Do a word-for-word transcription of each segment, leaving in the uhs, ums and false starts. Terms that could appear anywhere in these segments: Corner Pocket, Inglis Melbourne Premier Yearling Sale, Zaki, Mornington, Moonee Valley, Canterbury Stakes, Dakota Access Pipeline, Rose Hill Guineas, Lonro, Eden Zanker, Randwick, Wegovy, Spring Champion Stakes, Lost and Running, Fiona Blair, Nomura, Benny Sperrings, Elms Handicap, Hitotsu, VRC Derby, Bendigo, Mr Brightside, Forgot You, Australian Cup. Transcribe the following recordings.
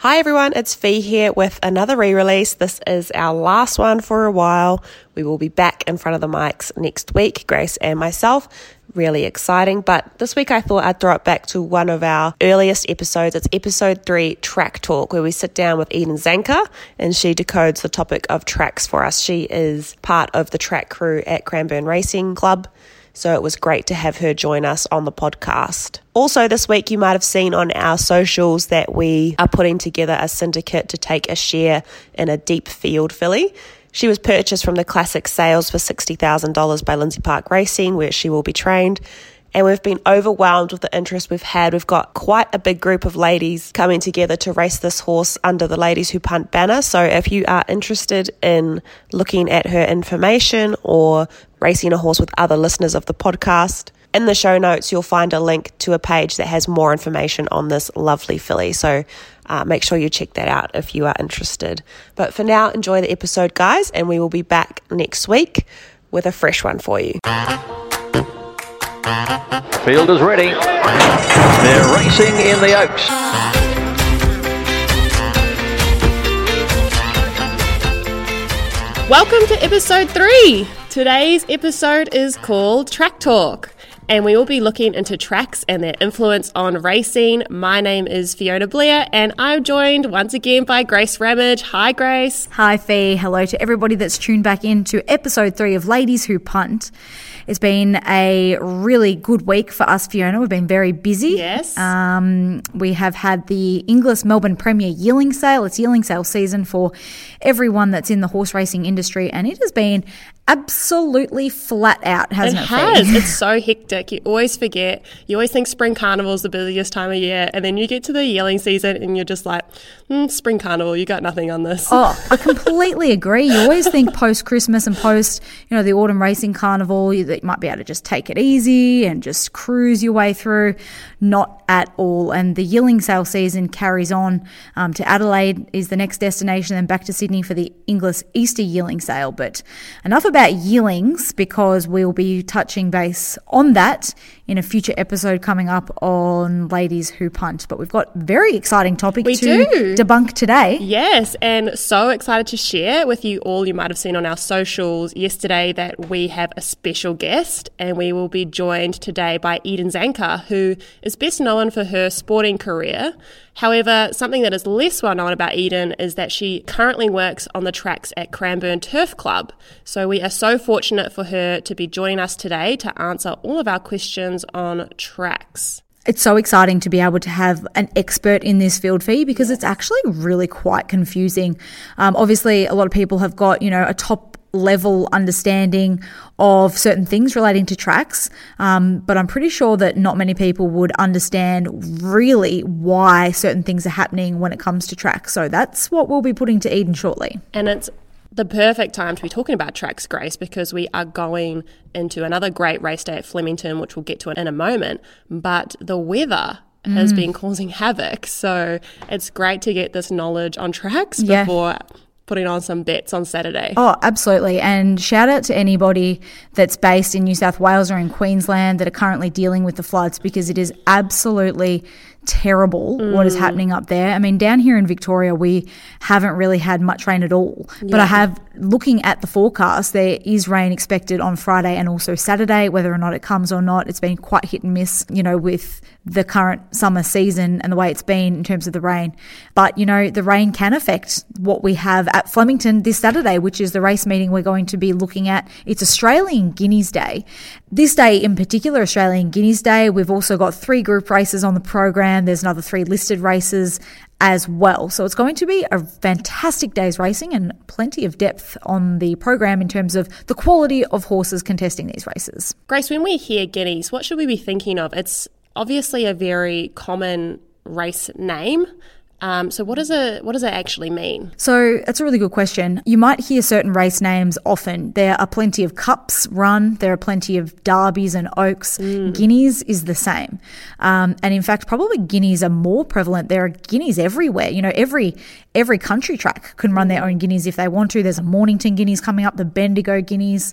Hi everyone, it's Fee here with another re-release. This is our last one for a while. We will be back in front of the mics next week, Grace and myself. Really exciting, but this week I thought I'd throw it back to one of our earliest episodes. It's episode three, Track Talk, where we sit down with Eden Zanker and she decodes the topic of tracks for us. She is part of the track crew at Cranbourne Racing Club, so it was great to have her join us on the podcast. Also this week, you might have seen on our socials that we are putting together a syndicate to take a share in a deep field filly. She was purchased from the Classic Sales for sixty thousand dollars by Lindsay Park Racing, where she will be trained. And we've been overwhelmed with the interest we've had. We've got quite a big group of ladies coming together to race this horse under the Ladies Who Punt banner. So if you are interested in looking at her information or racing a horse with other listeners of the podcast, in the show notes you'll find a link to a page that has more information on this lovely filly. So uh, make sure you check that out if you are interested. But for now, enjoy the episode, guys, and we will be back next week with a fresh one for you. Field is ready. They're racing in the Oaks. Welcome to episode three. Today's episode is called Track Talk, and we will be looking into tracks and their influence on racing. My name is Fiona Blair, and I'm joined once again by Grace Ramage. Hi, Grace. Hi, Fee. Hello to everybody that's tuned back in to episode three of Ladies Who Punt. It's been a really good week for us, Fiona. We've been very busy. Yes. Um, we have had the Inglis Melbourne Premier Yearling Sale. It's yearling sale season for everyone that's in the horse racing industry, and it has been absolutely flat out, hasn't it? It has. It's so hectic. You always forget. You always think spring carnival is the busiest time of year, and then you get to the yearling season and you're just like, mm, spring carnival, you got nothing on this. Oh, I completely agree. You always think post-Christmas and post, you know, the autumn racing carnival, you that you might be able to just take it easy and just cruise your way through. Not at all. And the yearling sale season carries on um, to Adelaide is the next destination, and back to Sydney for the Inglis Easter yearling sale. But enough about yearlings, because we'll be touching base on that in a future episode coming up on Ladies Who Punt. But we've got a very exciting topic we to do. debunk today. Yes, and so excited to share with you all. You might have seen on our socials yesterday that we have a special guest, and we will be joined today by Eden Zanker, who is best known for her sporting career. However, something that is less well known about Eden is that she currently works on the tracks at Cranbourne Turf Club. So we are so fortunate for her to be joining us today to answer all of our questions on tracks. It's so exciting to be able to have an expert in this field, Fee, because it's actually really quite confusing. Um, obviously, a lot of people have got, you know, a top level understanding of certain things relating to tracks, um, but I'm pretty sure that not many people would understand really why certain things are happening when it comes to tracks. So that's what we'll be putting to Eden shortly. And it's the perfect time to be talking about tracks, Grace, because we are going into another great race day at Flemington, which we'll get to in a moment, but the weather has mm. been causing havoc. So it's great to get this knowledge on tracks before... Yeah. putting on some bets on Saturday. Oh, absolutely. And shout out to anybody that's based in New South Wales or in Queensland that are currently dealing with the floods, because it is absolutely terrible mm. what is happening up there. I mean, down here in Victoria, we haven't really had much rain at all. Yeah. But I have, looking at the forecast, there is rain expected on Friday and also Saturday. Whether or not it comes or not, it's been quite hit and miss, you know, with the current summer season and the way it's been in terms of the rain. But, you know, the rain can affect what we have at Flemington this Saturday, which is the race meeting we're going to be looking at. It's Australian Guineas Day. This day in particular, Australian Guineas Day, we've also got three group races on the program. There's another three listed races as well. So it's going to be a fantastic day's racing and plenty of depth on the program in terms of the quality of horses contesting these races. Grace, when we hear Guineas, what should we be thinking of? It's obviously a very common race name. Um, so what, is it, what does it actually mean? So that's a really good question. You might hear certain race names often. There are plenty of cups run. There are plenty of derbies and oaks. Mm. Guineas is the same. Um, and in fact, probably guineas are more prevalent. There are guineas everywhere. You know, every every country track can run their own guineas if they want to. There's a Mornington Guineas coming up, the Bendigo Guineas.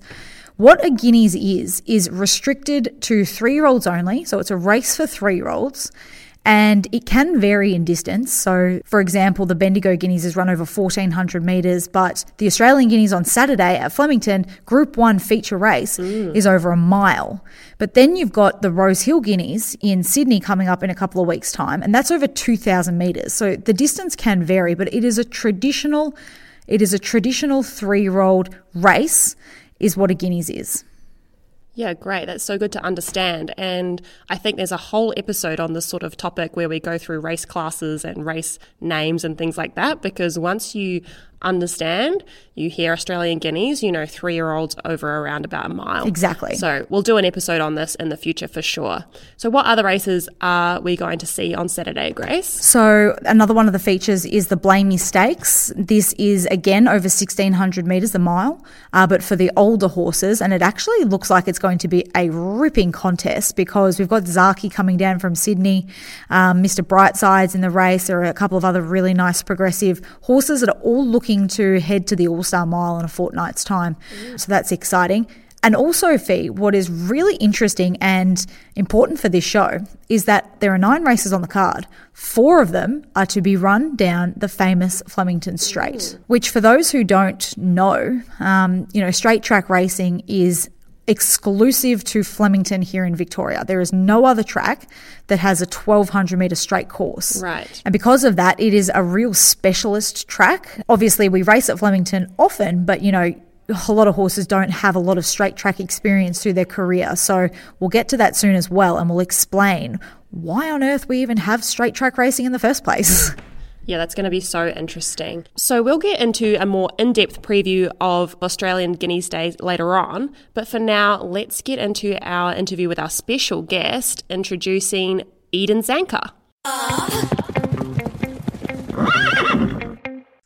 What a guineas is, is restricted to three-year-olds only. So it's a race for three-year-olds. And it can vary in distance. So, for example, the Bendigo Guineas is run over fourteen hundred metres, but the Australian Guineas on Saturday at Flemington, Group one feature race, mm. is over a mile. But then you've got the Rose Hill Guineas in Sydney coming up in a couple of weeks' time, and that's over two thousand metres. So the distance can vary, but it is a traditional, it is a traditional three-year-old race is what a guineas is. Yeah, great. That's so good to understand. And I think there's a whole episode on this sort of topic where we go through race classes and race names and things like that, because once you understand, you hear Australian Guineas, you know, three-year-olds over around about a mile. Exactly. So we'll do an episode on this in the future for sure. So what other races are we going to see on Saturday, Grace? So another one of the features is the Blamey Stakes. This is, again, over sixteen hundred metres, the mile, uh, but for the older horses, and it actually looks like it's going to be a ripping contest because we've got Zaki coming down from Sydney, um, Mr Brightside's in the race. There are a couple of other really nice progressive horses that are all looking to head to the All Star Mile in a fortnight's time. Mm. So that's exciting. And also, Fee, what is really interesting and important for this show is that there are nine races on the card. Four of them are to be run down the famous Flemington Straight, mm. which for those who don't know, um, you know, straight track racing is exclusive to Flemington here in Victoria. There is no other track that has a twelve hundred metre straight course. Right. And because of that, it is a real specialist track. Obviously, we race at Flemington often, but, you know, a lot of horses don't have a lot of straight track experience through their career. So we'll get to that soon as well, and we'll explain why on earth we even have straight track racing in the first place. Yeah, that's going to be so interesting. So we'll get into a more in-depth preview of Australian Guineas Day later on. But for now, let's get into our interview with our special guest, introducing Eden Zanker.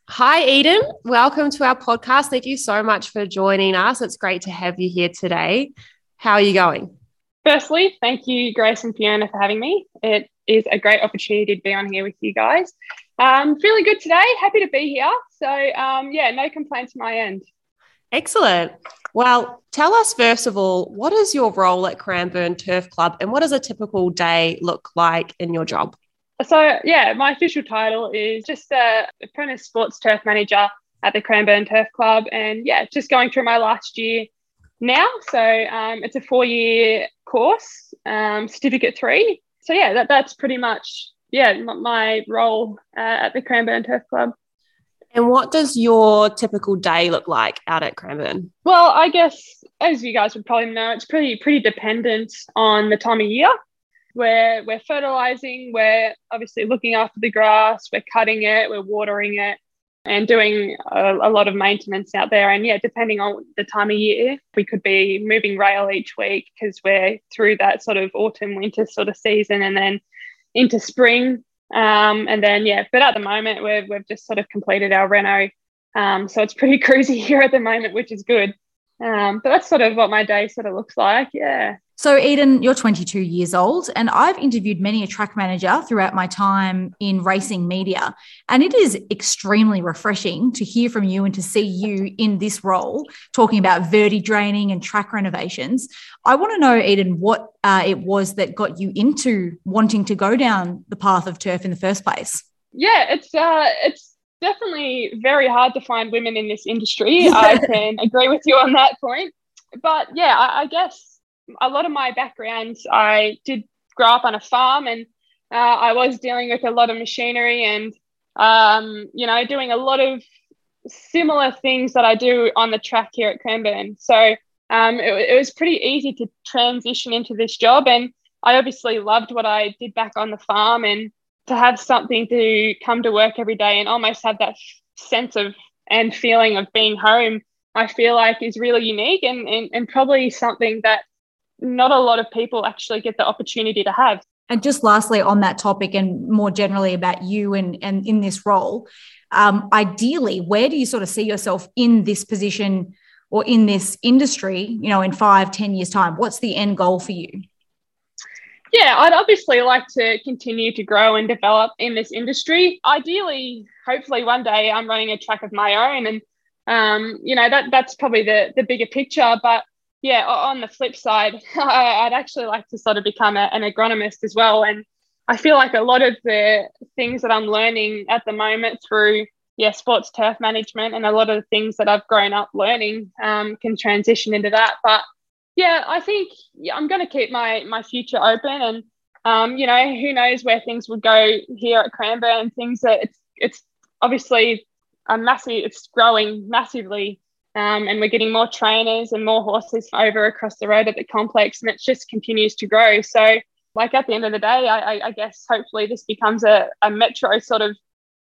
Hi, Eden. Welcome to our podcast. Thank you so much for joining us. It's great to have you here today. How are you going? Firstly, thank you, Grace and Fiona, for having me. It is a great opportunity to be on here with you guys. Um, feeling good today. Happy to be here. So, um, yeah, no complaints from my end. Excellent. Well, tell us first of all, what is your role at Cranbourne Turf Club, and what does a typical day look like in your job? So, yeah, my official title is just a apprentice sports turf manager at the Cranbourne Turf Club, and yeah, just going through my last year now. So, um, it's a four-year course, um, certificate three. So, yeah, that that's pretty much. Yeah, my role uh, at the Cranbourne Turf Club. And what does your typical day look like out at Cranbourne? Well, I guess, as you guys would probably know, it's pretty pretty dependent on the time of year. Where we're fertilising, we're obviously looking after the grass, we're cutting it, we're watering it, and doing a, a lot of maintenance out there. And, yeah, depending on the time of year, we could be moving rail each week because we're through that sort of autumn-winter sort of season, and then into spring, um, and then yeah. But at the moment, we've we've just sort of completed our reno, um, so it's pretty cruisy here at the moment, which is good. Um, but that's sort of what my day sort of looks like, yeah. So Eden, you're twenty-two years old, and I've interviewed many a track manager throughout my time in racing media, and it is extremely refreshing to hear from you and to see you in this role talking about verdi draining and track renovations. I want to know, Eden, what uh, it was that got you into wanting to go down the path of turf in the first place. Yeah, it's uh, it's definitely very hard to find women in this industry. I can agree with you on that point. But yeah, I, I guess a lot of my background, I did grow up on a farm, and uh, I was dealing with a lot of machinery and, um, you know, doing a lot of similar things that I do on the track here at Cranbourne. So um, it, it was pretty easy to transition into this job. And I obviously loved what I did back on the farm, and to have something to come to work every day and almost have that sense of and feeling of being home, I feel like is really unique and and, and probably something that not a lot of people actually get the opportunity to have. And just lastly on that topic and more generally about you and, and in this role, um, ideally, where do you sort of see yourself in this position or in this industry, you know, in five, ten years' time? What's the end goal for you? Yeah, I'd obviously like to continue to grow and develop in this industry. Ideally, hopefully one day I'm running a track of my own and, um, you know, that that's probably the, the bigger picture. But, yeah, on the flip side, I'd actually like to sort of become a, an agronomist as well. And I feel like a lot of the things that I'm learning at the moment through, yeah, sports turf management and a lot of the things that I've grown up learning um, can transition into that. But, yeah, I think yeah, I'm going to keep my my future open and, um, you know, who knows where things would go here at Cranbourne and things that it's, it's obviously a massive, it's growing massively um, and we're getting more trainers and more horses over across the road at the complex and it just continues to grow. So, like, at the end of the day, I, I, I guess hopefully this becomes a, a metro sort of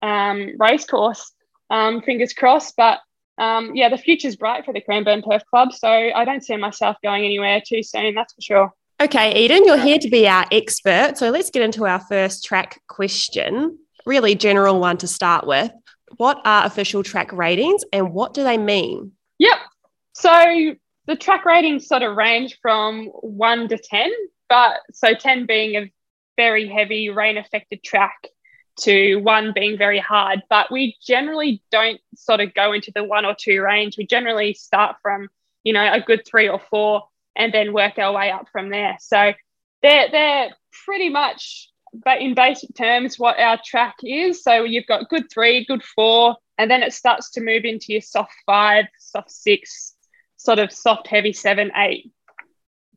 um, race course, um, fingers crossed, but Um, yeah, the future's bright for the Cranbourne Turf Club, so I don't see myself going anywhere too soon, that's for sure. Okay, Eden, you're here to be our expert, so let's get into our first track question, really general one to start with. What are official track ratings and what do they mean? Yep, so the track ratings sort of range from one to ten, but so ten being a very heavy rain-affected track, to one being very hard, but we generally don't sort of go into the one or two range. We generally start from, you know, a good three or four and then work our way up from there. So they're, they're pretty much, but in basic terms, what our track is. So you've got good three, good four, and then it starts to move into your soft five, soft six, sort of soft heavy seven, eight,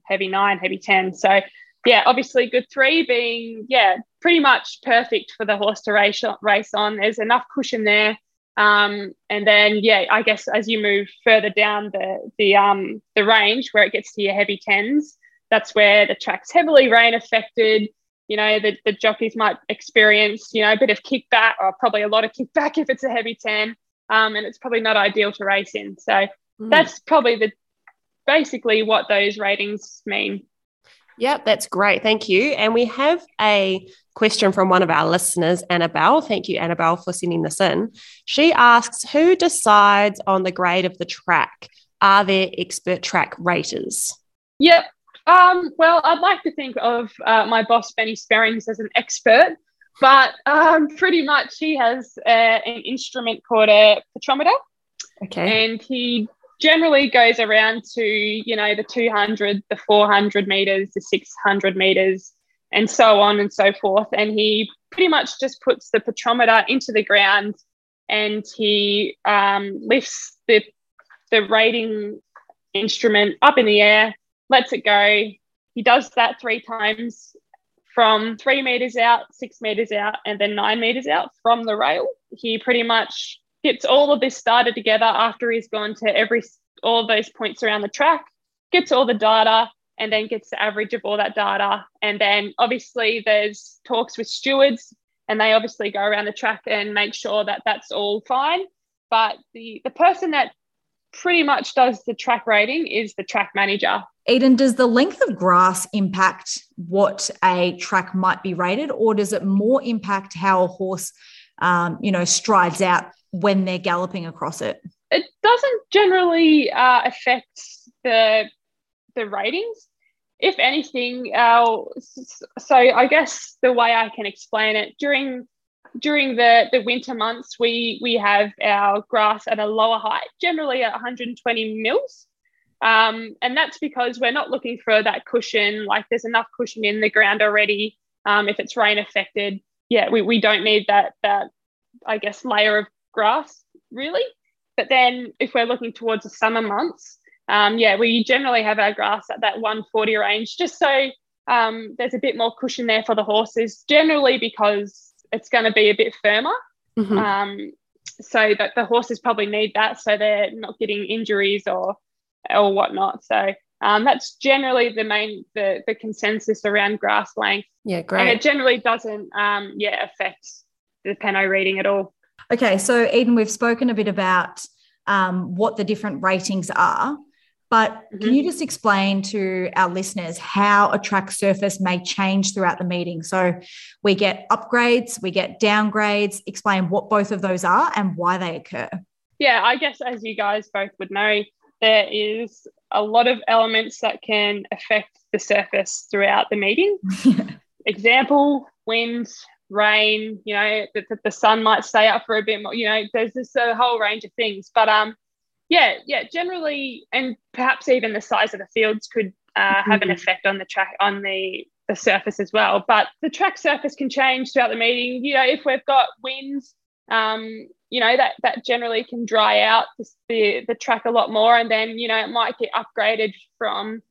heavy nine, heavy ten. So yeah, obviously good three being, yeah, pretty much perfect for the horse to race, race on. There's enough cushion there. Um, and then, yeah, I guess as you move further down the the um, the range where it gets to your heavy tens, that's where the track's heavily rain affected. You know, the, the jockeys might experience, you know, a bit of kickback or probably a lot of kickback if it's a heavy ten. Um, and it's probably not ideal to race in. So mm. that's probably the basically what those ratings mean. Yep, that's great. Thank you. And we have a question from one of our listeners, Annabelle. Thank you, Annabelle, for sending this in. She asks, who decides on the grade of the track? Are there expert track raters? Yep. Um, well, I'd like to think of uh, my boss, Benny Sperrings, as an expert, but um, pretty much he has uh, an instrument called a petrometer. Okay. And he generally goes around to, you know, the two hundred, the four hundred metres, the six hundred metres, and so on and so forth. And he pretty much just puts the petrometer into the ground and he um, lifts the the rating instrument up in the air, lets it go. He does that three times from three metres out, six metres out, and then nine metres out from the rail. He pretty much gets all of this data together after he's gone to every all of those points around the track, gets all the data, and then gets the average of all that data. And then obviously there's talks with stewards, and they obviously go around the track and make sure that that's all fine. But the, the person that pretty much does the track rating is the track manager. Eden, does the length of grass impact what a track might be rated, or does it more impact how a horse, um, you know, strides out when they're galloping across it? It doesn't generally uh, affect the the ratings. If anything, our so I guess the way I can explain it, during during the, the winter months, we we have our grass at a lower height, generally at one hundred twenty mils. Um, and that's because we're not looking for that cushion. Like, there's enough cushion in the ground already. Um, if it's rain affected, yeah, we, we don't need that, that, I guess, layer of grass really. But then if we're looking towards the summer months, um yeah we generally have our grass at that one forty range, just so um there's a bit more cushion there for the horses, generally because it's going to be a bit firmer. Mm-hmm. um so that the horses probably need that, so they're not getting injuries or or whatnot. So um that's generally the main the the consensus around grass length. Yeah, great. And it generally doesn't um yeah affect the Peno rating at all. Okay, so Eden, we've spoken a bit about um, what the different ratings are. But mm-hmm. can you just explain to our listeners how a track surface may change throughout the meeting? So we get upgrades, we get downgrades. Explain what both of those are and why they occur. Yeah, I guess as you guys both would know, there is a lot of elements that can affect the surface throughout the meeting. Example, winds, rain, you know, the, the sun might stay up for a bit more, you know, there's just a whole range of things. But um, yeah, yeah, generally, and perhaps even the size of the fields could uh, have an effect on the track, on the, the surface as well. But the track surface can change throughout the meeting. You know, if we've got winds, um, you know, that that generally can dry out the, the track a lot more, and then, you know, it might get upgraded from,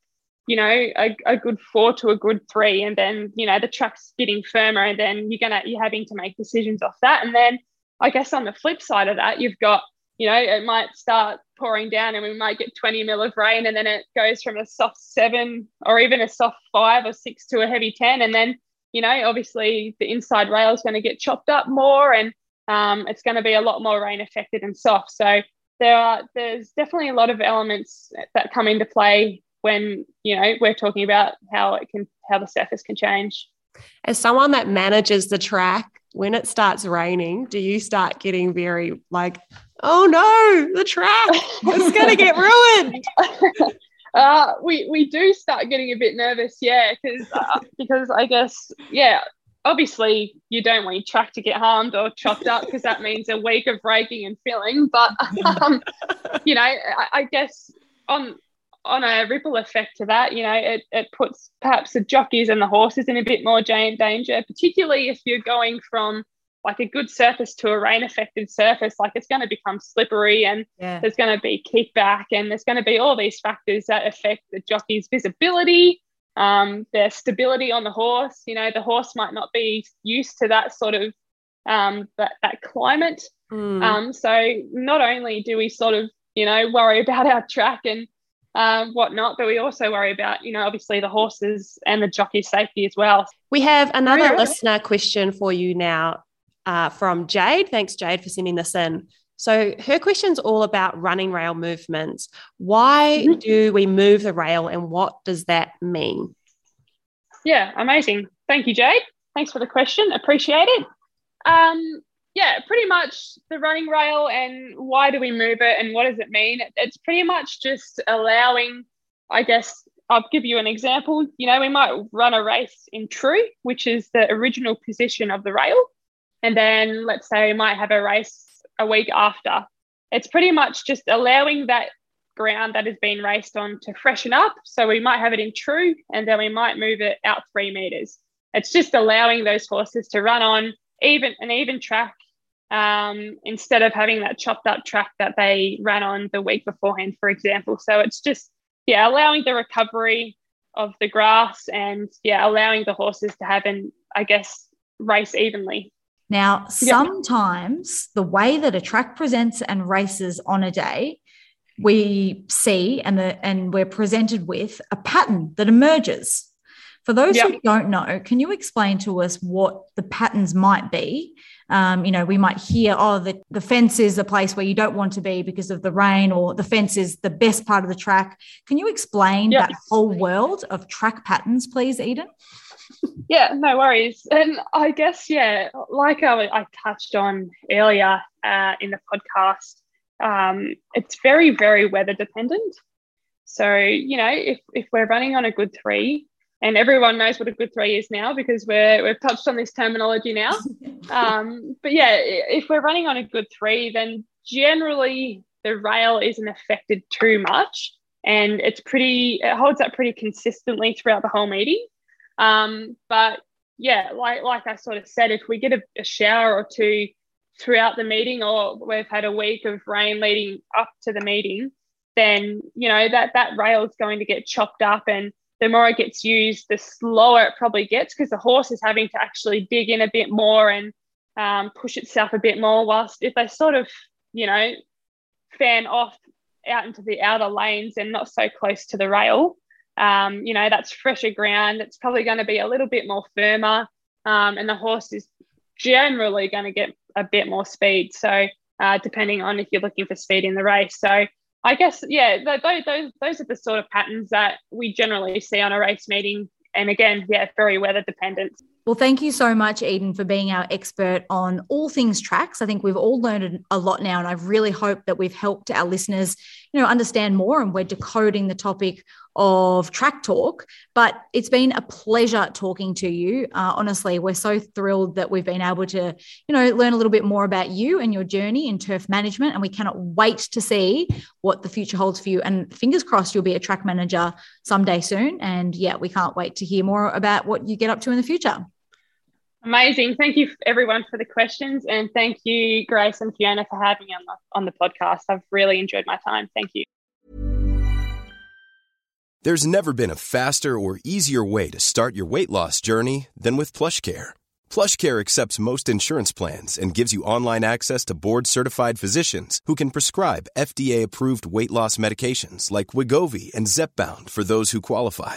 you know, a, a good four to a good three, and then, you know, the track's getting firmer, and then you're gonna you're having to make decisions off that. And then I guess on the flip side of that, you've got, you know, it might start pouring down and we might get twenty mil of rain, and then it goes from a soft seven or even a soft five or six to a heavy ten, and then, you know, obviously the inside rail is going to get chopped up more, and Um, it's going to be a lot more rain affected and soft. So there are there's definitely a lot of elements that come into play when, you know, we're talking about how it can how the surface can change. As someone that manages the track, when it starts raining, do you start getting very like, oh no, the track is going to get ruined? uh, we we do start getting a bit nervous, yeah, because uh, because I guess yeah. Obviously, you don't want your track to get harmed or chopped up, because that means a week of raking and filling. But, um, you know, I, I guess on on a ripple effect to that, you know, it, it puts perhaps the jockeys and the horses in a bit more danger, particularly if you're going from, like, a good surface to a rain-affected surface. Like, it's going to become slippery, and yeah. there's going to be kickback, and there's going to be all these factors that affect the jockey's visibility, um their stability on the horse. You know, the horse might not be used to that sort of um that, that climate. mm. Um so not only do we sort of, you know, worry about our track and um whatnot, but we also worry about, you know, obviously the horses and the jockey's safety as well. We have another really? listener question for you now, uh from Jade. Thanks, Jade, for sending this in. So her question's all about running rail movements. Why mm-hmm. do we move the rail, and what does that mean? Yeah, amazing. Thank you, Jade. Thanks for the question. Appreciate it. Um, yeah, pretty much the running rail and why do we move it and what does it mean? It's pretty much just allowing, I guess, I'll give you an example. You know, we might run a race in true, which is the original position of the rail. And then let's say we might have a race a week after. It's pretty much just allowing that ground that has been raced on to freshen up. So we might have it in true, and then we might move it out three meters. It's just allowing those horses to run on even an even track, um, instead of having that chopped up track that they ran on the week beforehand, for example. So it's just, yeah, allowing the recovery of the grass, and yeah, allowing the horses to have an, I guess, race evenly. Now, sometimes the way that a track presents and races on a day, we see and the, and we're presented with a pattern that emerges. For those yep. who don't know, can you explain to us what the patterns might be? Um, you know, we might hear, oh, the, the fence is a place where you don't want to be because of the rain, or the fence is the best part of the track. Can you explain yep. that whole world of track patterns, please, Eden? Yeah, no worries. And I guess, yeah, like I, I touched on earlier uh, in the podcast, um, it's very, very weather dependent. So, you know, if, if we're running on a good three, and everyone knows what a good three is now because we're, we've touched on this terminology now. Um, but, yeah, if we're running on a good three, then generally the rail isn't affected too much, and it's pretty, it holds up pretty consistently throughout the whole meeting. Um, but yeah, like, like I sort of said, if we get a, a shower or two throughout the meeting, or we've had a week of rain leading up to the meeting, then, you know, that, that rail is going to get chopped up, and the more it gets used, the slower it probably gets, because the horse is having to actually dig in a bit more and, um, push itself a bit more, whilst if they sort of, you know, fan off out into the outer lanes and not so close to the rail, Um, you know, that's fresher ground. It's probably going to be a little bit more firmer, um, and the horse is generally going to get a bit more speed. So uh, depending on if you're looking for speed in the race. So I guess, yeah, th- those those are the sort of patterns that we generally see on a race meeting. And again, yeah, very weather dependent. Well, thank you so much, Eden, for being our expert on all things tracks. I think we've all learned a lot now, and I really hope that we've helped our listeners, you know, understand more, and we're decoding the topic of track talk. But it's been a pleasure talking to you. Uh, honestly, we're so thrilled that we've been able to, you know, learn a little bit more about you and your journey in turf management, and we cannot wait to see what the future holds for you. And fingers crossed, you'll be a track manager someday soon. And yeah, we can't wait to hear more about what you get up to in the future. Amazing. Thank you, everyone, for the questions. And thank you, Grace and Fiona, for having me on the, on the podcast. I've really enjoyed my time. Thank you. There's never been a faster or easier way to start your weight loss journey than with PlushCare. PlushCare accepts most insurance plans and gives you online access to board-certified physicians who can prescribe F D A-approved weight loss medications like Wegovy and Zepbound for those who qualify.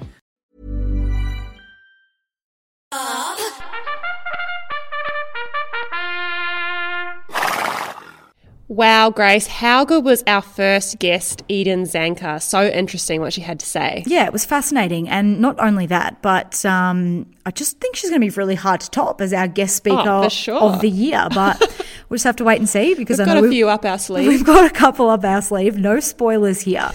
Wow, Grace, how good was our first guest, Eden Zanker? So interesting what she had to say. Yeah, it was fascinating. And not only that, but um, I just think she's going to be really hard to top as our guest speaker oh, for sure. of the year. But we'll just have to wait and see, because we've I know got a few up our sleeve. We've got a couple up our sleeve. No spoilers here.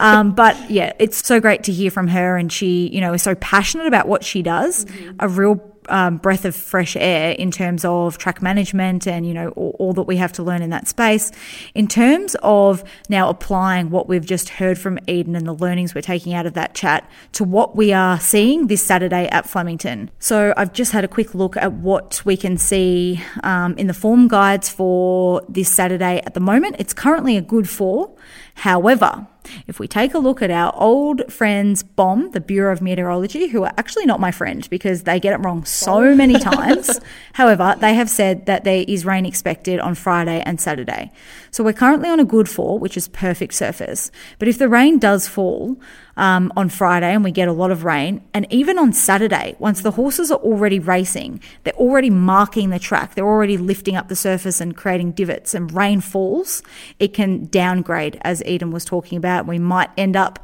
um, but yeah, it's so great to hear from her. And she, you know, is so passionate about what she does, mm-hmm. a real Um, breath of fresh air in terms of track management and, you know, all, all that we have to learn in that space. In terms of now applying what we've just heard from Eden and the learnings we're taking out of that chat to what we are seeing this Saturday at Flemington. So I've just had a quick look at what we can see um, in the form guides for this Saturday at the moment. It's currently a good four. However, if we take a look at our old friends, B O M, the Bureau of Meteorology, who are actually not my friend because they get it wrong so many times. However, they have said that there is rain expected on Friday and Saturday. So we're currently on a good four, which is perfect surface. But if the rain does fall um, on Friday and we get a lot of rain, and even on Saturday, once the horses are already racing, they're already marking the track, they're already lifting up the surface and creating divots, and rain falls, it can downgrade, as Eden was talking about. We might end up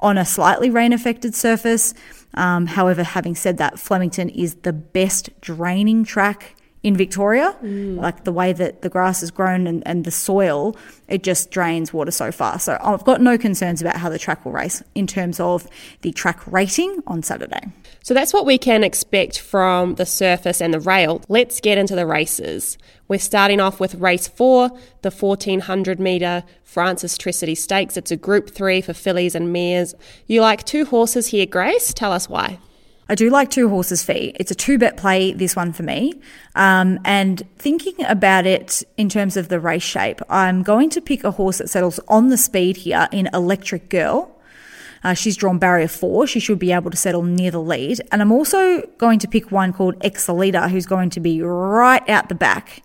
on a slightly rain-affected surface. Um, however, having said that, Flemington is the best draining track in Victoria. Mm. Like the way that the grass is grown and, and the soil, it just drains water so fast. So I've got no concerns about how the track will race in terms of the track rating on Saturday. So that's what we can expect from the surface and the rail. Let's get into the races. We're starting off with race four, the fourteen hundred metre Francis Tressity Stakes. It's a group three for fillies and mares. You like two horses here, Grace. Tell us why. I do like two horses, Fee. It's a two-bet play, this one, for me. Um, and thinking about it in terms of the race shape, I'm going to pick a horse that settles on the speed here in Electric Girl. Uh, she's drawn barrier four. She should be able to settle near the lead. And I'm also going to pick one called Exolita, who's going to be right out the back.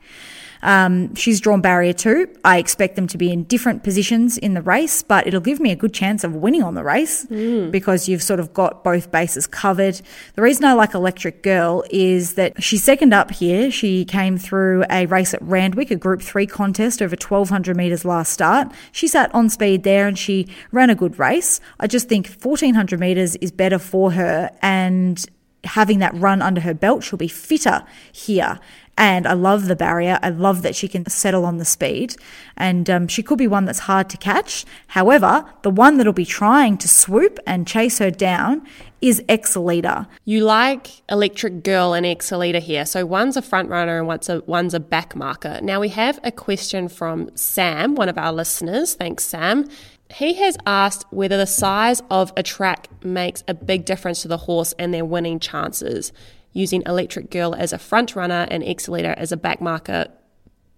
Um, she's drawn barrier two. I expect them to be in different positions in the race, but it'll give me a good chance of winning on the race mm. because you've sort of got both bases covered. The reason I like Electric Girl is that she's second up here. She came through a race at Randwick, a group three contest over twelve hundred metres last start. She sat on speed there and she ran a good race. I just think fourteen hundred metres is better for her, and having that run under her belt, she'll be fitter here And I love the barrier. I love that she can settle on the speed. And um, she could be one that's hard to catch. However, the one that'll be trying to swoop and chase her down is Exolita. You like Electric Girl and Exolita here. So one's a front runner and one's a, one's a back marker. Now we have a question from Sam, one of our listeners. Thanks, Sam. He has asked whether the size of a track makes a big difference to the horse and their winning chances. Using Electric Girl as a front runner and Exolita as a back marker,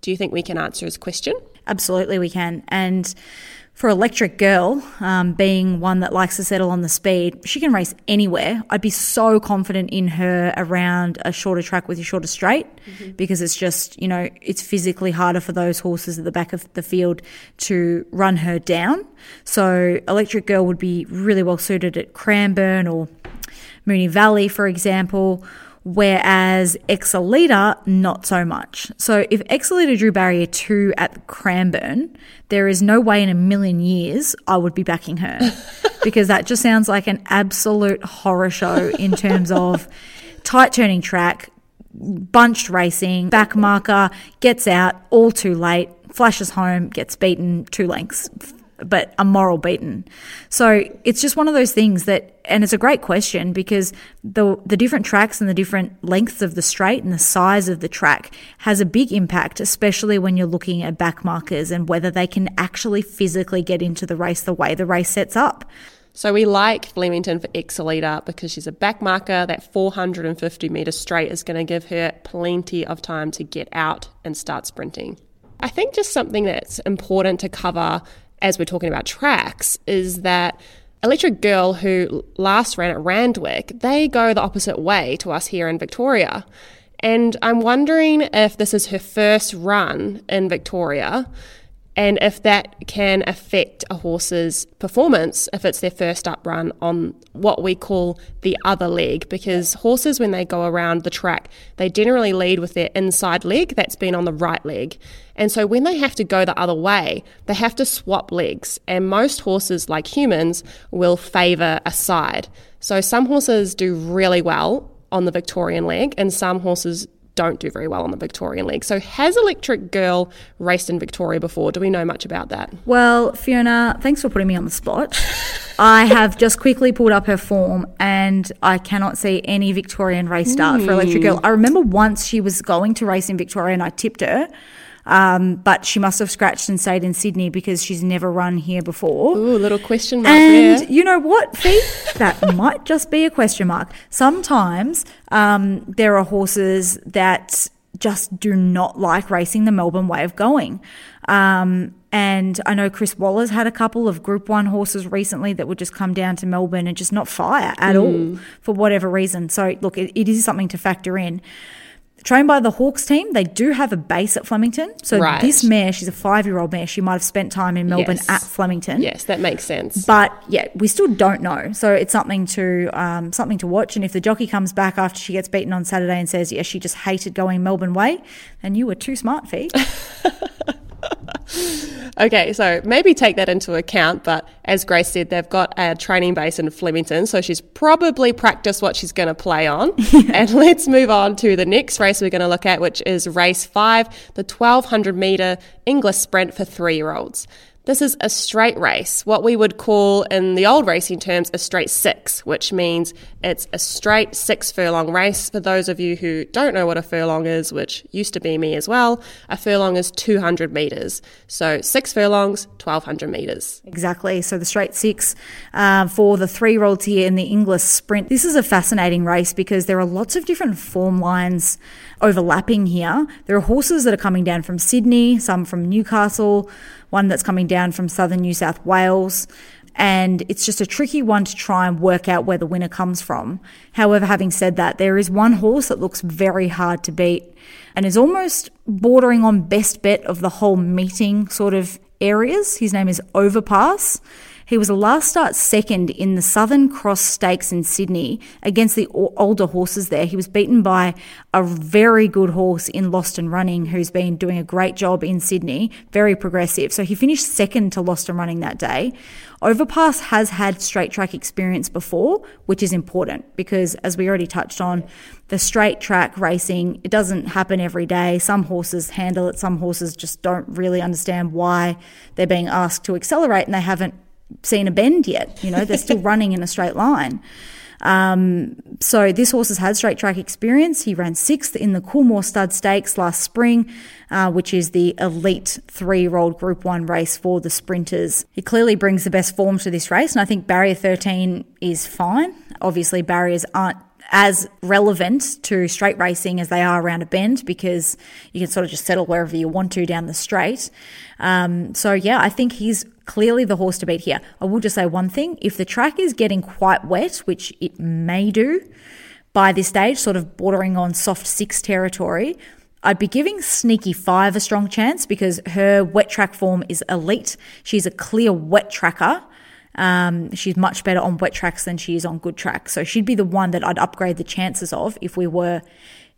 do you think we can answer his question? Absolutely we can. And for Electric Girl, um, being one that likes to settle on the speed, she can race anywhere. I'd be so confident in her around a shorter track with a shorter straight mm-hmm. because it's just, you know, it's physically harder for those horses at the back of the field to run her down. So Electric Girl would be really well suited at Cranbourne or Moonee Valley, for example, whereas Exolita, not so much. So if Exolita drew barrier two at Cranbourne, there is no way in a million years I would be backing her because that just sounds like an absolute horror show in terms of tight turning track, bunched racing, back marker, gets out all too late, flashes home, gets beaten two lengths, but a moral beaten. So it's just one of those things that, and it's a great question because the the different tracks and the different lengths of the straight and the size of the track has a big impact, especially when you're looking at back markers and whether they can actually physically get into the race the way the race sets up. So we like Flemington for Exolita because she's a back marker. That four hundred fifty metre straight is going to give her plenty of time to get out and start sprinting. I think just something that's important to cover as we're talking about tracks is that Electric Girl, who last ran at Randwick, they go the opposite way to us here in Victoria. And I'm wondering if this is her first run in Victoria and if that can affect a horse's performance if it's their first up run on what we call the other leg, because horses, when they go around the track, they generally lead with their inside leg that's been on the right leg. And so when they have to go the other way, they have to swap legs. And most horses, like humans, will favour a side. So some horses do really well on the Victorian leg and some horses don't do very well on the Victorian leg. So has Electric Girl raced in Victoria before? Do we know much about that? Well, Fiona, thanks for putting me on the spot. I have just quickly pulled up her form and I cannot see any Victorian race start mm. for Electric Girl. I remember once she was going to race in Victoria and I tipped her. Um, but she must have scratched and stayed in Sydney because she's never run here before. Ooh, little question mark and there. And you know what, Fee? That might just be a question mark. Sometimes um, there are horses that just do not like racing the Melbourne way of going. Um, and I know Chris Waller's had a couple of Group One horses recently that would just come down to Melbourne and just not fire at mm. all for whatever reason. So, look, it, it is something to factor in. Trained by the Hawks team, they do have a base at Flemington. So right. This mare, she's a five-year-old mare. She might have spent time in Melbourne yes. at Flemington. Yes, that makes sense. But, yeah, we still don't know. So it's something to um, something to watch. And if the jockey comes back after she gets beaten on Saturday and says, yeah, she just hated going Melbourne way, then you were too smart, Fee. Okay, so maybe take that into account, but as Grace said, they've got a training base in Flemington, so she's probably practiced what she's going to play on. And let's move on to the next race we're going to look at, which is race five, the twelve hundred metre Inglis sprint for three-year-olds. This is a straight race, what we would call in the old racing terms a straight six, which means it's a straight six furlong race. For those of you who don't know what a furlong is, which used to be me as well, a furlong is two hundred metres. So six furlongs, twelve hundred metres. Exactly. So the straight six uh, for the three-year-olds here in the English sprint. This is a fascinating race because there are lots of different form lines overlapping here. There are horses that are coming down from Sydney, some from Newcastle, one that's coming down from southern New South Wales, and it's just a tricky one to try and work out where the winner comes from. However, having said that, there is one horse that looks very hard to beat and is almost bordering on best bet of the whole meeting sort of areas. His name is Overpass. He was a last start second in the Southern Cross Stakes in Sydney against the older horses there. He was beaten by a very good horse in Lost and Running, who's been doing a great job in Sydney, very progressive. So he finished second to Lost and Running that day. Overpass has had straight track experience before, which is important because, as we already touched on, the straight track racing, it doesn't happen every day. Some horses handle it, some horses just don't really understand why they're being asked to accelerate and they haven't seen a bend yet. You know, they're still running in a straight line. Um, so this horse has had straight track experience. He ran sixth in the Coolmore Stud Stakes last spring, uh, which is the elite three-year-old Group one race for the sprinters. He clearly brings the best form to this race, and I think Barrier thirteen is fine. Obviously, barriers aren't as relevant to straight racing as they are around a bend because you can sort of just settle wherever you want to down the straight. Um, so, yeah, I think he's clearly the horse to beat here. I will just say one thing. If the track is getting quite wet, which it may do by this stage, sort of bordering on soft six territory, I'd be giving Sneaky Five a strong chance because her wet track form is elite. She's a clear wet tracker. Um, she's much better on wet tracks than she is on good tracks. So she'd be the one that I'd upgrade the chances of if we were,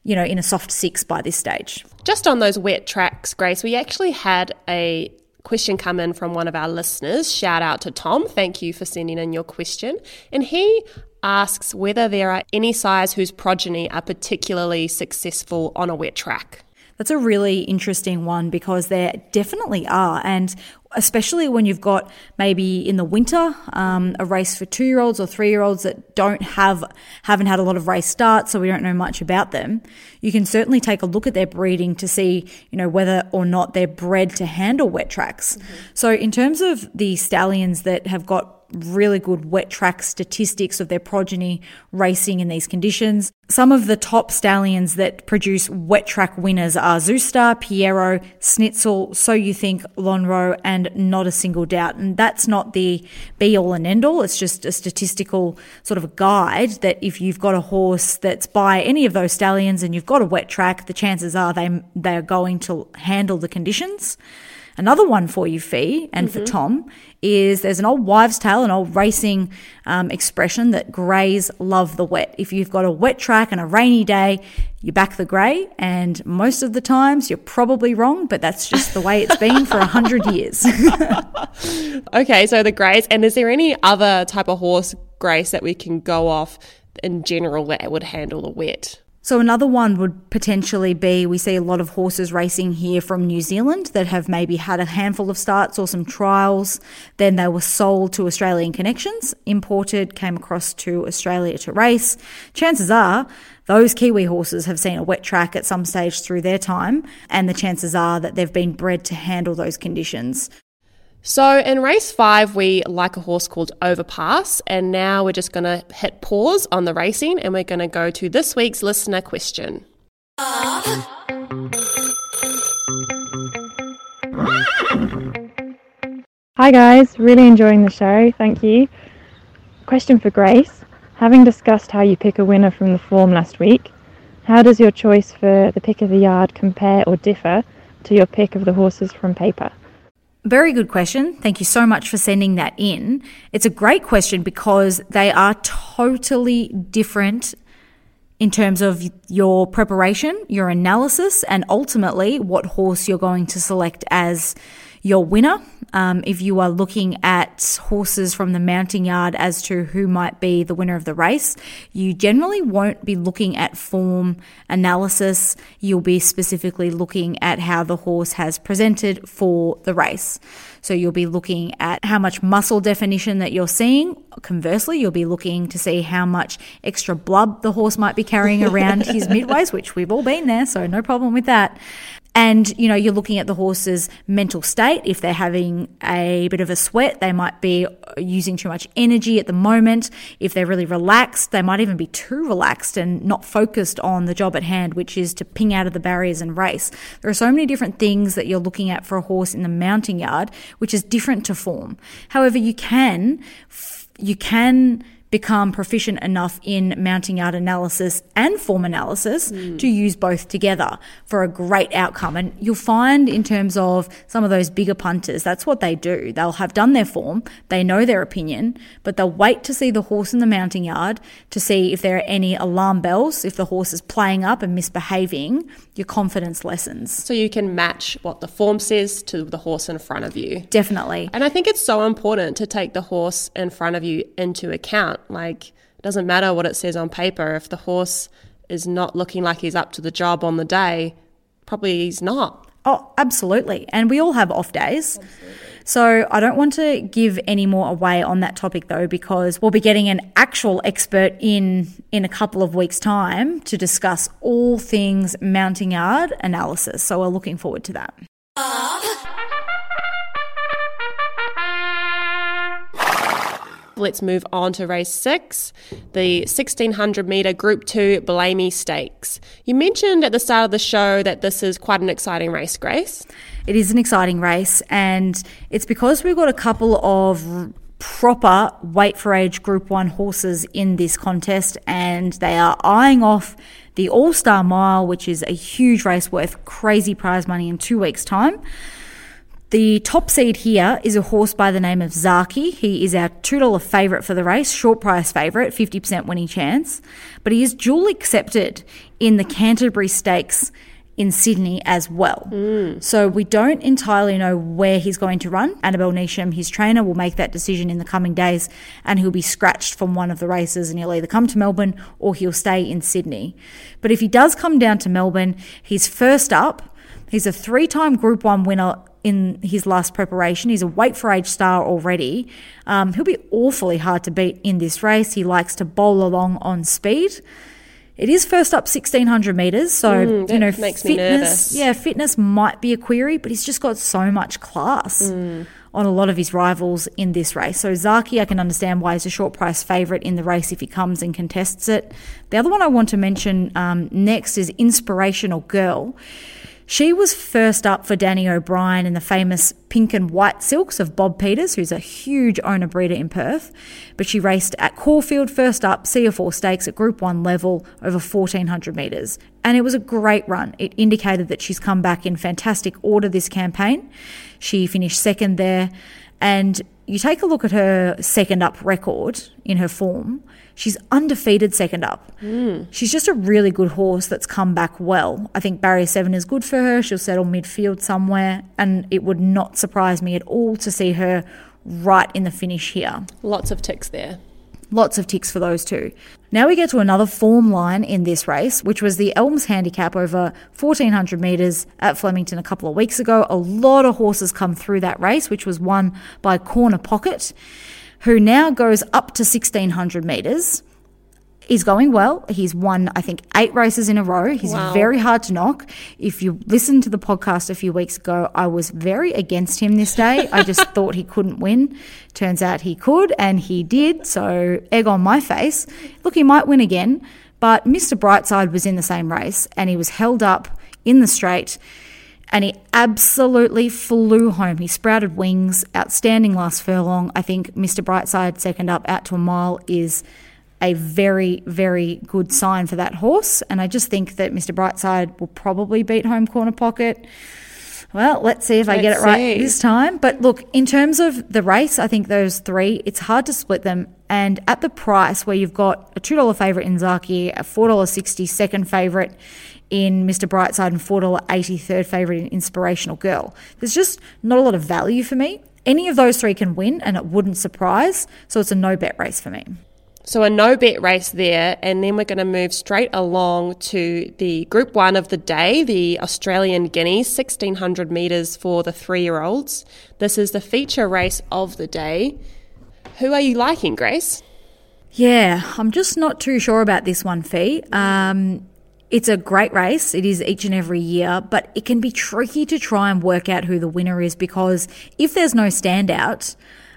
you know, in a soft six by this stage. Just on those wet tracks, Grace, we actually had a question come in from one of our listeners. Shout out to Tom. Thank you for sending in your question. And he asks whether there are any sires whose progeny are particularly successful on a wet track. That's a really interesting one because there definitely are, and especially when you've got maybe in the winter um, a race for two-year-olds or three-year-olds that don't have haven't had a lot of race starts, so we don't know much about them. You can certainly take a look at their breeding to see, you know, whether or not they're bred to handle wet tracks. Mm-hmm. So in terms of the stallions that have got really good wet track statistics of their progeny racing in these conditions. Some of the top stallions that produce wet track winners are Zoostar, Piero, Snitzel, So You Think, Lonro, and Not a Single Doubt. And that's not the be-all and end-all. It's just a statistical sort of a guide that if you've got a horse that's by any of those stallions and you've got a wet track, the chances are they they are going to handle the conditions. Another one for you, Fee, and mm-hmm. for Tom, is there's an old wives' tale, an old racing um, expression that greys love the wet. If you've got a wet track and a rainy day, you back the grey, and most of the times you're probably wrong, but that's just the way it's been for one hundred years. Okay, so the greys. And is there any other type of horse, Grace, that we can go off in general that would handle the wet? So another one would potentially be, we see a lot of horses racing here from New Zealand that have maybe had a handful of starts or some trials. Then they were sold to Australian connections, imported, came across to Australia to race. Chances are those Kiwi horses have seen a wet track at some stage through their time, and the chances are that they've been bred to handle those conditions. So in race five, we like a horse called Overpass, and now we're just going to hit pause on the racing and we're going to go to this week's listener question. Hi guys, really enjoying the show, thank you. Question for Grace. Having discussed how you pick a winner from the form last week, how does your choice for the pick of the yard compare or differ to your pick of the horses from paper? Very good question. Thank you so much for sending that in. It's a great question because they are totally different in terms of your preparation, your analysis, and ultimately what horse you're going to select as your winner. Um, if you are looking at horses from the mounting yard as to who might be the winner of the race, you generally won't be looking at form analysis. You'll be specifically looking at how the horse has presented for the race. So you'll be looking at how much muscle definition that you're seeing. Conversely, you'll be looking to see how much extra blub the horse might be carrying around his midways, which we've all been there, so no problem with that. And, you know, you're looking at the horse's mental state. If they're having a bit of a sweat, they might be using too much energy at the moment. If they're really relaxed, they might even be too relaxed and not focused on the job at hand, which is to ping out of the barriers and race. There are so many different things that you're looking at for a horse in the mounting yard, which is different to form. However, you can, you can become proficient enough in mounting yard analysis and form analysis mm. to use both together for a great outcome. And you'll find in terms of some of those bigger punters, that's what they do. They'll have done their form, they know their opinion, but they'll wait to see the horse in the mounting yard to see if there are any alarm bells. If the horse is playing up and misbehaving, your confidence lessens. So you can match what the form says to the horse in front of you. Definitely. And I think it's so important to take the horse in front of you into account. Like, it doesn't matter what it says on paper. If the horse is not looking like he's up to the job on the day, probably he's not. Oh, absolutely. And we all have off days. Absolutely. So I don't want to give any more away on that topic, though, because we'll be getting an actual expert in in a couple of weeks' time to discuss all things mounting yard analysis. So we're looking forward to that. Uh-huh. Let's move on to race six, the sixteen hundred metre Group two Blamey Stakes. You mentioned at the start of the show that this is quite an exciting race, Grace. It is an exciting race, and it's because we've got a couple of proper weight-for-age Group one horses in this contest, and they are eyeing off the All Star Mile, which is a huge race worth crazy prize money in two weeks' time. The top seed here is a horse by the name of Zaki. He is our two dollars favourite for the race, short price favourite, fifty percent winning chance. But he is dual accepted in the Canterbury Stakes in Sydney as well. Mm. So we don't entirely know where he's going to run. Annabelle Neesham, his trainer, will make that decision in the coming days, and he'll be scratched from one of the races and he'll either come to Melbourne or he'll stay in Sydney. But if he does come down to Melbourne, he's first up. He's a three-time Group one winner in his last preparation. He's a weight-for-age star already. Um, he'll be awfully hard to beat in this race. He likes to bowl along on speed. It is first up sixteen hundred metres, so mm, you know, makes fitness, me nervous. Yeah, fitness might be a query, but he's just got so much class mm. on a lot of his rivals in this race. So Zaki, I can understand why he's a short price favourite in the race if he comes and contests it. The other one I want to mention um, next is Inspirational Girl. She was first up for Danny O'Brien in the famous pink and white silks of Bob Peters, who's a huge owner breeder in Perth. But she raced at Caulfield first up, C F four stakes at Group one level over fourteen hundred metres. And it was a great run. It indicated that she's come back in fantastic order this campaign. She finished second there. And you take a look at her second up record in her form. She's undefeated second up. Mm. She's just a really good horse that's come back well. I think barrier seven is good for her. She'll settle midfield somewhere, and it would not surprise me at all to see her right in the finish here. Lots of ticks there. Lots of ticks for those two. Now we get to another form line in this race, which was the Elms Handicap over fourteen hundred metres at Flemington a couple of weeks ago. A lot of horses come through that race, which was won by Corner Pocket, who now goes up to sixteen hundred metres. He's going well. He's won, I think, eight races in a row. He's wow. very hard to knock. If you listened to the podcast a few weeks ago, I was very against him this day. I just thought he couldn't win. Turns out he could, and he did, so egg on my face. Look, he might win again, but Mr Brightside was in the same race, and he was held up in the straight, and he absolutely flew home. He sprouted wings, outstanding last furlong. I think Mr Brightside second up out to a mile is a very, very good sign for that horse. And I just think that Mr Brightside will probably beat home Corner Pocket. Well, let's see if let's I get it see. right this time. But look, in terms of the race, I think those three, it's hard to split them. And at the price where you've got a two dollars favourite in Zaki, a four dollars sixty second favourite in Mr Brightside, and four dollars eighty third favourite in Inspirational Girl, there's just not a lot of value for me. Any of those three can win, and it wouldn't surprise. So it's a no-bet race for me. So a no-bet race there, and then we're going to move straight along to the Group one of the day, the Australian Guineas, sixteen hundred metres for the three-year-olds. This is the feature race of the day. Who are you liking, Grace? Yeah, I'm just not too sure about this one, Fee. Um... It's a great race. It is each and every year, but it can be tricky to try and work out who the winner is, because if there's no standout,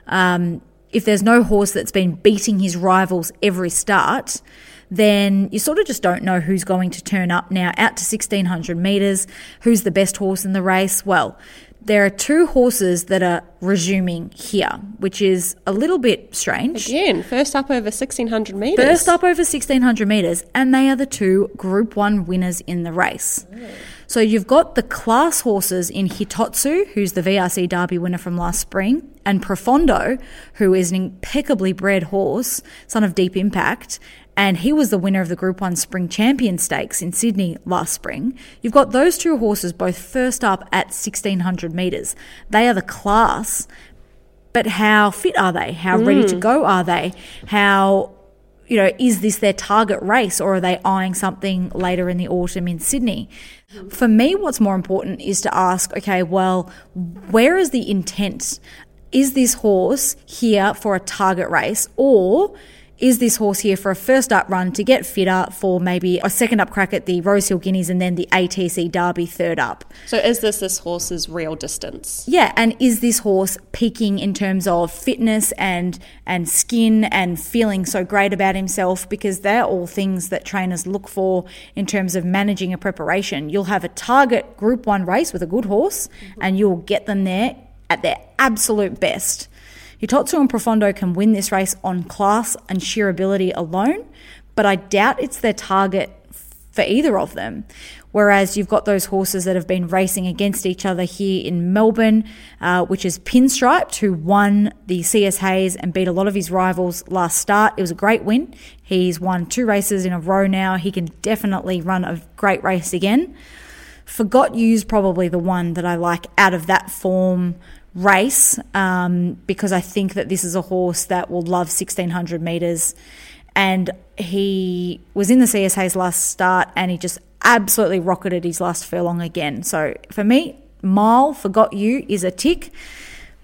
um, if there's no horse that's been beating his rivals every start, then you sort of just don't know who's going to turn up now. Out to sixteen hundred metres, who's the best horse in the race? Well, there are two horses that are resuming here, which is a little bit strange. Again, first up over sixteen hundred metres. First up over sixteen hundred metres, and they are the two Group one winners in the race. Oh. So you've got the class horses in Hitotsu, who's the V R C Derby winner from last spring, and Profondo, who is an impeccably bred horse, son of Deep Impact, and he was the winner of the Group one Spring Champion Stakes in Sydney last spring. You've got those two horses both first up at sixteen hundred metres. They are the class, but how fit are they? How mm. ready to go are they? How, you know, is this their target race, or are they eyeing something later in the autumn in Sydney? For me, what's more important is to ask, okay, well, where is the intent? Is this horse here for a target race, or is this horse here for a first-up run to get fitter for maybe a second-up crack at the Rose Hill Guineas and then the A T C Derby third-up? So is this this horse's real distance? Yeah, and is this horse peaking in terms of fitness and and skin and feeling so great about himself? Because they're all things that trainers look for in terms of managing a preparation. You'll have a target Group one race with a good horse, mm-hmm. and you'll get them there at their absolute best. Hitotsu and Profondo can win this race on class and sheer ability alone, but I doubt it's their target for either of them. Whereas you've got those horses that have been racing against each other here in Melbourne, uh, which is Pinstriped, who won the C S Hayes and beat a lot of his rivals last start. It was a great win. He's won two races in a row now. He can definitely run a great race again. Forgot You's probably the one that I like out of that form race, um, because I think that this is a horse that will love sixteen hundred metres, and he was in the C S Hayes last start and he just absolutely rocketed his last furlong again. So for me, Mile, Forgot You is a tick,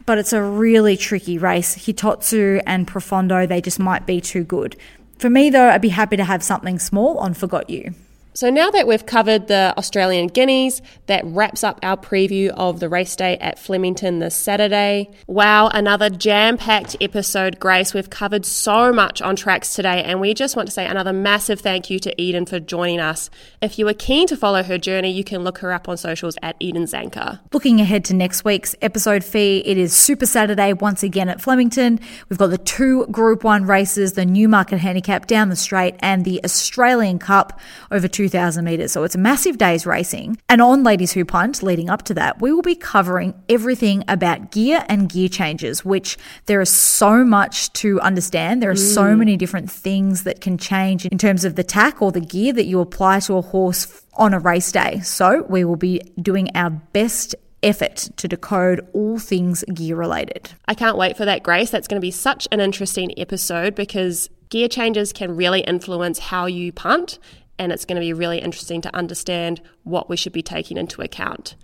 but it's a really tricky race. Hitotsu and Profondo, they just might be too good. For me though, I'd be happy to have something small on Forgot You. So now that we've covered the Australian Guineas, that wraps up our preview of the race day at Flemington this Saturday. Wow, another jam-packed episode, Grace. We've covered so much on tracks today, and we just want to say another massive thank you to Eden for joining us. If you are keen to follow her journey, you can look her up on socials at Eden Zanker. Looking ahead to next week's episode fee, it is Super Saturday once again at Flemington. We've got the two Group one races, the Newmarket Handicap down the straight and the Australian Cup over two thousand metres, so it's a massive day's racing. And on Ladies Who Punt, leading up to that, we will be covering everything about gear and gear changes, which there is so much to understand. There are mm. so many different things that can change in terms of the tack or the gear that you apply to a horse on a race day. So we will be doing our best effort to decode all things gear related. I can't wait for that, Grace. That's going to be such an interesting episode, because gear changes can really influence how you punt, and it's going to be really interesting to understand what we should be taking into account.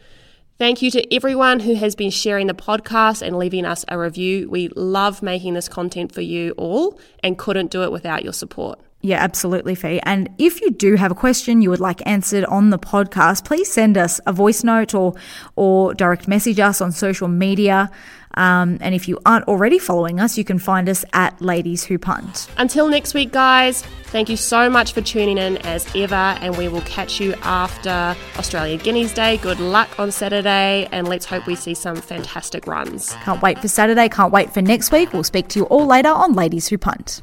Thank you to everyone who has been sharing the podcast and leaving us a review. We love making this content for you all and couldn't do it without your support. Yeah, absolutely, Fee. And if you do have a question you would like answered on the podcast, please send us a voice note or or direct message us on social media. Um, and if you aren't already following us, you can find us at Ladies Who Punt. Until next week, guys, thank you so much for tuning in as ever, and we will catch you after Australian Guineas Day. Good luck on Saturday, and let's hope we see some fantastic runs. Can't wait for Saturday, can't wait for next week. We'll speak to you all later on Ladies Who Punt.